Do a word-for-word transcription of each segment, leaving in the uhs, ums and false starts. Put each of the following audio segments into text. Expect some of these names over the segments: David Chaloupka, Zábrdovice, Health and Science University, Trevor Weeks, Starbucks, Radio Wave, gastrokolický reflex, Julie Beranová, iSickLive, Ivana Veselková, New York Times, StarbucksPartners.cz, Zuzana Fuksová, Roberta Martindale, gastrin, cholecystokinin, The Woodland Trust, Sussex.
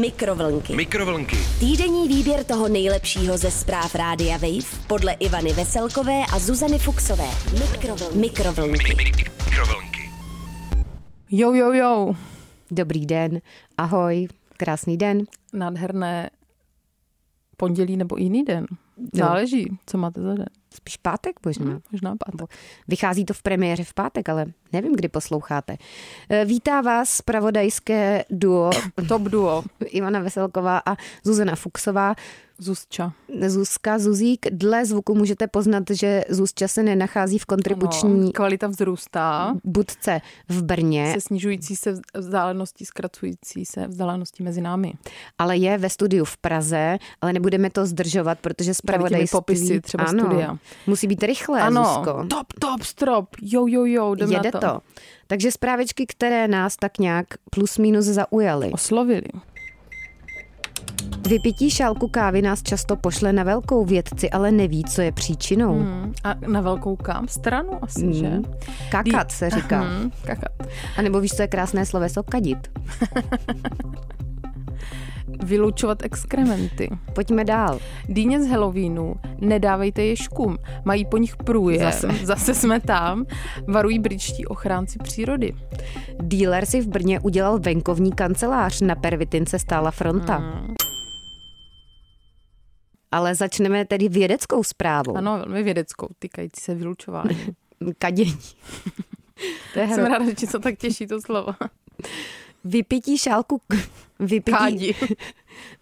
Mikrovlnky. Mikrovlnky. Týdenní výběr toho nejlepšího ze zpráv Rádia Wave podle Ivany Veselkové a Zuzany Fuksové. Mikrovlnky. Mikrovlnky. Mikrovlnky. Jo, jo, jo. Dobrý den. Ahoj. Krásný den. Nádherné pondělí nebo jiný den. Záleží, no. Co máte za den. Spíš pátek možná. Hmm, možná pátek. Vychází to v premiéře v pátek, ale nevím, kdy posloucháte. Vítá vás zpravodajské duo. Top duo. Ivana Veselková a Zuzana Fuksová. Zuzča. Zuzka, Zuzík. Dle zvuku můžete poznat, že Zuzča se nenachází v kontribuční... No, kvalita vzrůstá. Budce v Brně. Se snižující se vzdáleností, zkracující se vzdálenosti mezi námi. Ale je ve studiu v Praze, ale nebudeme to zdržovat, protože zpravodajství... popisy třeba ano, studia. Musí být rychlé, ano, Zuzko. Top, top, strop. Jo, jo, jo, jdem Jede na to. to. Takže zprávečky, které nás tak nějak plus minus zaujaly. Oslovili. Vypití šálku kávy nás často pošle na velkou vědci, ale neví, co je příčinou. Hmm. A na velkou kam stranu asi, hmm. že? Kakat Dí... se říká. Hmm. Kakat. A nebo víš, co je krásné sloveso? Kadit. Vylučovat exkrementy. Pojďme dál. Dýně z Halloweenu, nedávejte je škům. Mají po nich průje. Zase. Zase jsme tam. Varují britští ochránci přírody. Dealer si v Brně udělal venkovní kancelář. Na pervitince stála fronta. Hmm. Ale začneme tedy vědeckou zprávou. Ano, velmi vědeckou, týkající se vylučování. Kadění. To je Jsem ráda, že ti se tak těší to slovo. Vypití šálku... Vypití,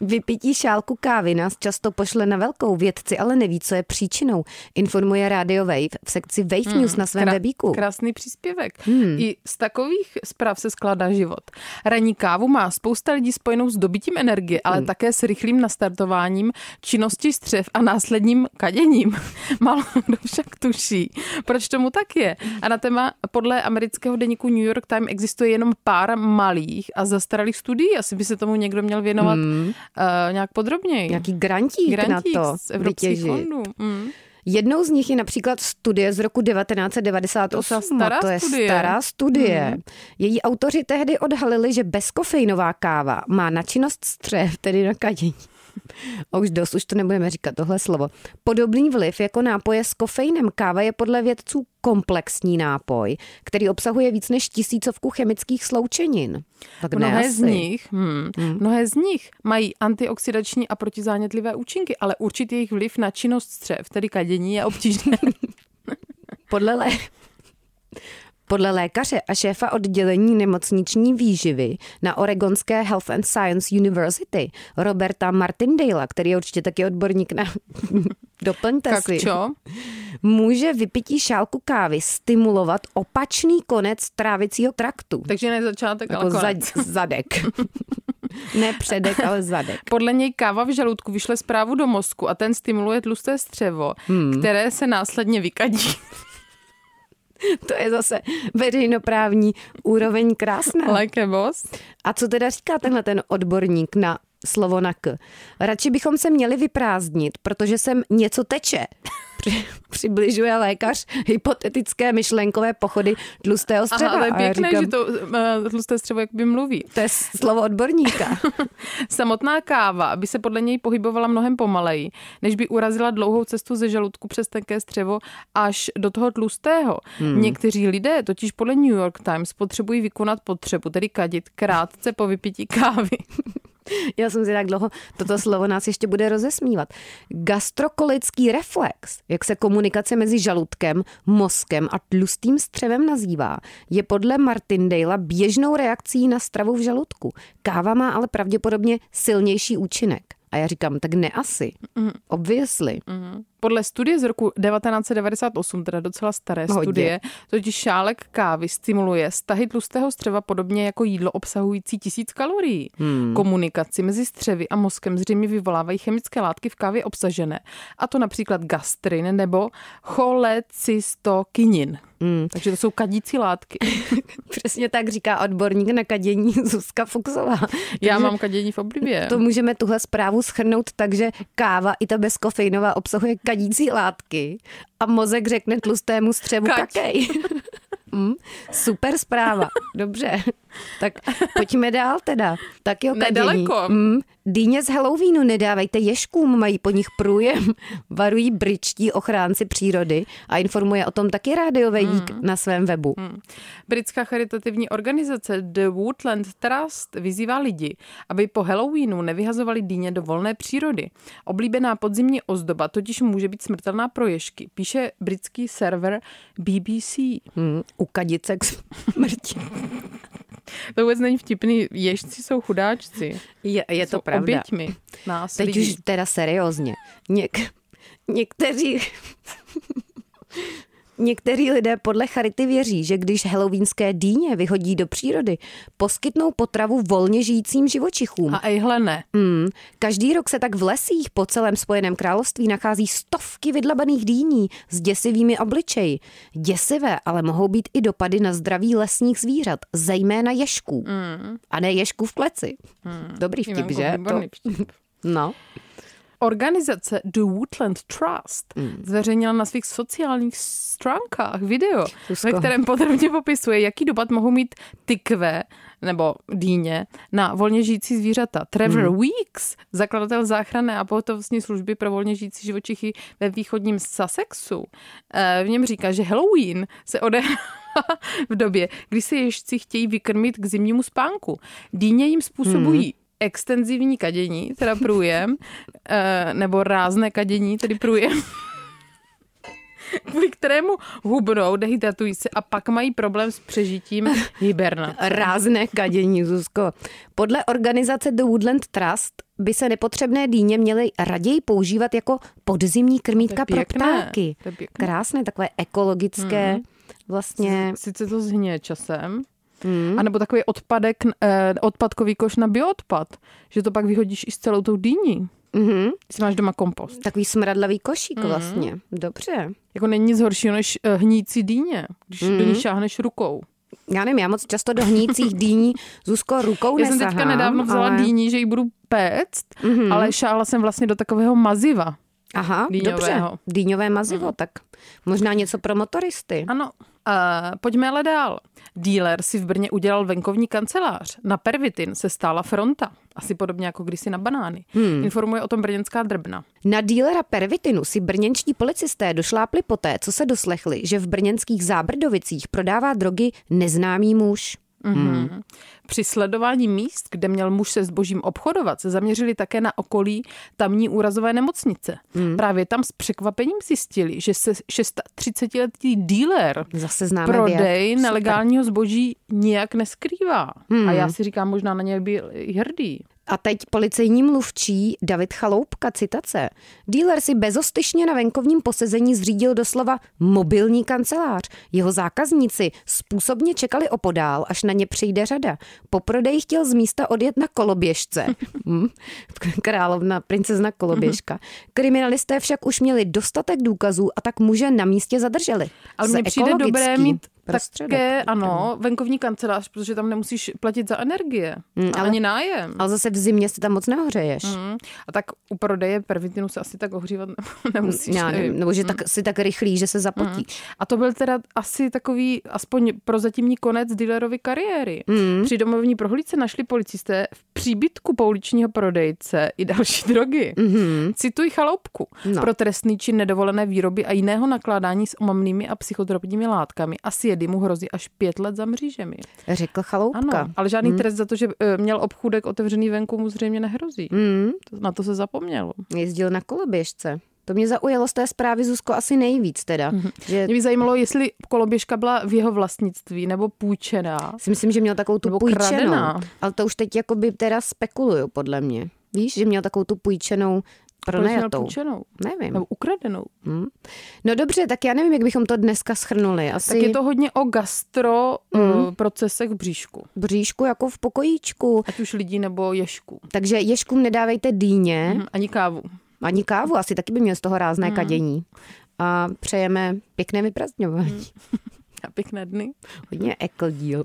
vypití šálku kávy nás často pošle na velkou vědci, ale neví, co je příčinou. Informuje Radio Wave v sekci Wave hmm, News na svém krá, webíku. Krásný příspěvek. Hmm. I z takových zpráv se skládá život. Ranní kávu má spousta lidí spojenou s dobytím energie, ale hmm. také s rychlým nastartováním činnosti střev a následním kaděním. Málo kdo však tuší, proč tomu tak je. A na téma podle amerického deníku New York Times existuje jenom pár malých a zastaralých studií. Asi by se tomu někdo měl věnovat hmm. uh, nějak podrobněji. Nějaký grantík, grantík na to z evropských fondů. Mm. Jednou z nich je například studie z roku devatenáct devadesát osm. To, to je studie. stará studie. Mm. Její autoři tehdy odhalili, že bezkofeinová káva má na činnost střev, tedy na kadění. A už dost, už to nebudeme říkat tohle slovo. Podobný vliv jako nápoje s kofeinem. Káva je podle vědců komplexní nápoj, který obsahuje víc než tisícovku chemických sloučenin. Tak mnohé, z nich, hmm, hmm. mnohé z nich mají antioxidační a protizánětlivé účinky, ale určitě jejich vliv na činnost střev, tedy kadění, je obtížné. Podle lé... Podle lékaře a šéfa oddělení nemocniční výživy na oregonské Health and Science University Roberta Martindale, který je určitě taky odborník na doplňte tak si, čo? Může vypití šálku kávy stimulovat opačný konec trávicího traktu. Takže ne začátek, jako ale konec. Za, zadek. Ne předek, ale zadek. Podle něj káva v žaludku vyšle zprávu do mozku a ten stimuluje tlusté střevo, hmm. které se následně vykadí. To je zase veřejnoprávní úroveň krásná. Like a co teda říká tenhle ten odborník na slovo na k? Radši bychom se měli vyprázdnit, protože sem něco teče. Při, přibližuje lékař hypotetické myšlenkové pochody tlustého střeva. Aha, ale pěkné, říkám, že to tlusté střevo jak by mluví. To je slovo odborníka. Samotná káva by se podle něj pohybovala mnohem pomaleji, než by urazila dlouhou cestu ze žaludku přes tenké střevo až do toho tlustého. Hmm. Někteří lidé totiž podle New York Times potřebují vykonat potřebu, tedy kadit krátce po vypití kávy. Já jsem si tak dlouho, toto slovo nás ještě bude rozesmívat. Gastrokolický reflex, jak se komunikace mezi žaludkem, mozkem a tlustým střevem nazývá, je podle Martindala běžnou reakcí na stravu v žaludku. Káva má ale pravděpodobně silnější účinek. A já říkám, tak ne asi. Mm. Obviously. Mm. Podle studie z roku devatenáct devadesát osm, teda docela staré Hodě. studie, totiž šálek kávy stimuluje stahy tlustého střeva podobně jako jídlo obsahující tisíc kalorií. Hmm. Komunikaci mezi střevy a mozkem zřejmě vyvolávají chemické látky v kávě obsažené. A to například gastrin nebo cholecystokinin. Hmm. Takže to jsou kadící látky. Přesně tak říká odborník na kadění Zuzka Fuksová. Já takže mám kadění v oblibě. To můžeme tuhle zprávu shrnout, takže káva i ta bezkofeinová obsahuje kadící látky a mozek řekne tlustému střevu kakej. Super zpráva, dobře. Tak pojďme dál teda. Tak jo, nedaleko. Mm, dýně z Halloweenu nedávejte ježkům, mají po nich průjem, varují britští ochránci přírody a informuje o tom taky Radio Wave mm. na svém webu. Mm. Britská charitativní organizace The Woodland Trust vyzývá lidi, aby po Halloweenu nevyhazovali dýně do volné přírody. Oblíbená podzimní ozdoba totiž může být smrtelná pro ježky, píše britský server B B C. Mm. U kadice k smrti. To vůbec není vtipný, ježci jsou chudáčci. Je, je to jsou pravda. Oběťmi nás teď lidí. Už teda seriózně. Něk, někteří, někteří lidé podle charity věří, že když halloweenské dýně vyhodí do přírody, poskytnou potravu volně žijícím živočichům. A ejhle ne. Mm, každý rok se tak v lesích po celém Spojeném království nachází stovky vydlabaných dýní s děsivými obličeji. Děsivé ale mohou být i dopady na zdraví lesních zvířat, zejména ježků. Mm. A ne ježků v kleci. Mm. Dobrý vtip, Jivanko, že? Výborný vtip. No. Organizace The Woodland Trust mm. zveřejnila na svých sociálních stránkách video, Susko. ve kterém podrobně popisuje, jaký dopad mohou mít tykve nebo dýně na volně žijící zvířata. Trevor mm. Weeks, zakladatel záchranné a pohotovostní služby pro volně žijící živočichy ve východním Sussexu, v něm říká, že Halloween se odehrává v době, kdy se ježci chtějí vykrmit k zimnímu spánku. Dýně jim způsobují mm. extenzivní kadění, teda průjem, nebo rázné kadění, tedy průjem, kvůli kterému hubnou, dehydratují se a pak mají problém s přežitím hibernace. Rázné kadění, Zuzko. Podle organizace The Woodland Trust by se nepotřebné dýně měly raději používat jako podzimní krmítka pro ptáky. Krásné, takové ekologické. Hmm. Vlastně. Sice to zhněje časem. Hmm. A nebo takový odpadek, eh, odpadkový koš na bioodpad, že to pak vyhodíš i s celou tou dýní. Mm-hmm. Si máš doma kompost. Takový smradlavý košík mm-hmm. vlastně. Dobře. Jako není nic horšího než hnící dýně, když mm-hmm. do ní šáhneš rukou. Já nevím, já moc často do hnících dýní, Zuzko, rukou nesahám. Já jsem teďka nedávno vzala ale... dýní, že ji budu péct, mm-hmm. ale šáhla jsem vlastně do takového maziva. Aha, dýňového. Dobře. Dýňové mazivo, mm-hmm. tak možná něco pro motoristy. Ano. Uh, pojďme ale dál. Dealer si v Brně udělal venkovní kancelář. Na pervitin se stála fronta. Asi podobně jako kdysi na banány. Hmm. Informuje o tom brněnská Drbna. Na dílera pervitinu si brněnští policisté došlápli poté, co se doslechli, že v brněnských Zábrdovicích prodává drogy neznámý muž. Mm. Mm. Při sledování míst, kde měl muž se zbožím obchodovat, se zaměřili také na okolí tamní úrazové nemocnice. Mm. Právě tam s překvapením zjistili, že se třicetiletý dealer prodej nelegálního zboží nijak neskrývá. Mm. A já si říkám, možná na něj byl hrdý. A teď policejní mluvčí David Chaloupka, citace. Dealer si bezostyšně na venkovním posezení zřídil doslova mobilní kancelář. Jeho zákazníci způsobně čekali opodál, až na ně přijde řada. Po prodeji chtěl z místa odjet na koloběžce. Královna, princezna koloběžka. Kriminalisté však už měli dostatek důkazů a tak muže na místě zadrželi. Ale mně přijde dobré mít také, ano, venkovní kancelář, protože tam nemusíš platit za energie, mm, ale, ani nájem. Ale zase v zimě se tam moc nehořeješ. Mm, a tak u prodeje pervitinu se asi tak ohřívat nemusíš. Já, nevím, nebo že mm. tak, si tak rychlý, že se zapotíš. Mm. A to byl teda asi takový, aspoň prozatímní konec dealerovy kariéry. Mm. Při domovní prohlídce našli policisté v příbytku pouličního prodejce i další drogy. Mm-hmm. Cituji Chaloupku. No. Pro trestný čin nedovolené výroby a jiného nakládání s omamnými a psychotropními látkami asi jedy mu hrozí až pět let za mřížemi. Řekl Chaloupka. Ano, ale žádný hmm. trest za to, že měl obchůdek otevřený venku, mu zřejmě nehrozí. Hmm. Na to se zapomnělo. Jezdil na koloběžce. To mě zaujalo z té zprávy, Zuzko, asi nejvíc teda. Mm-hmm. Že... Mě by zajímalo, jestli koloběžka byla v jeho vlastnictví nebo půjčená. Si myslím, že měl takovou tu půjčenou. Ale to už teď jakoby teda spekuluju, podle mě. Víš, že měl takovou tu půjčenou... Pronajatou. Nevím. Nebo ukradenou. Hmm. No dobře, tak já nevím, jak bychom to dneska shrnuli. Asi... Tak je to hodně o gastro hmm. procesech v bříšku. Bříšku jako v pokojíčku. Ať už lidí nebo ježků. Takže ježkům nedávejte dýně. Hmm. Ani kávu. Ani kávu, asi taky by měl z toho rázné hmm. kadění. A přejeme pěkné vyprazdňování. Hmm. A pěkné dny. Hodně ekl díl.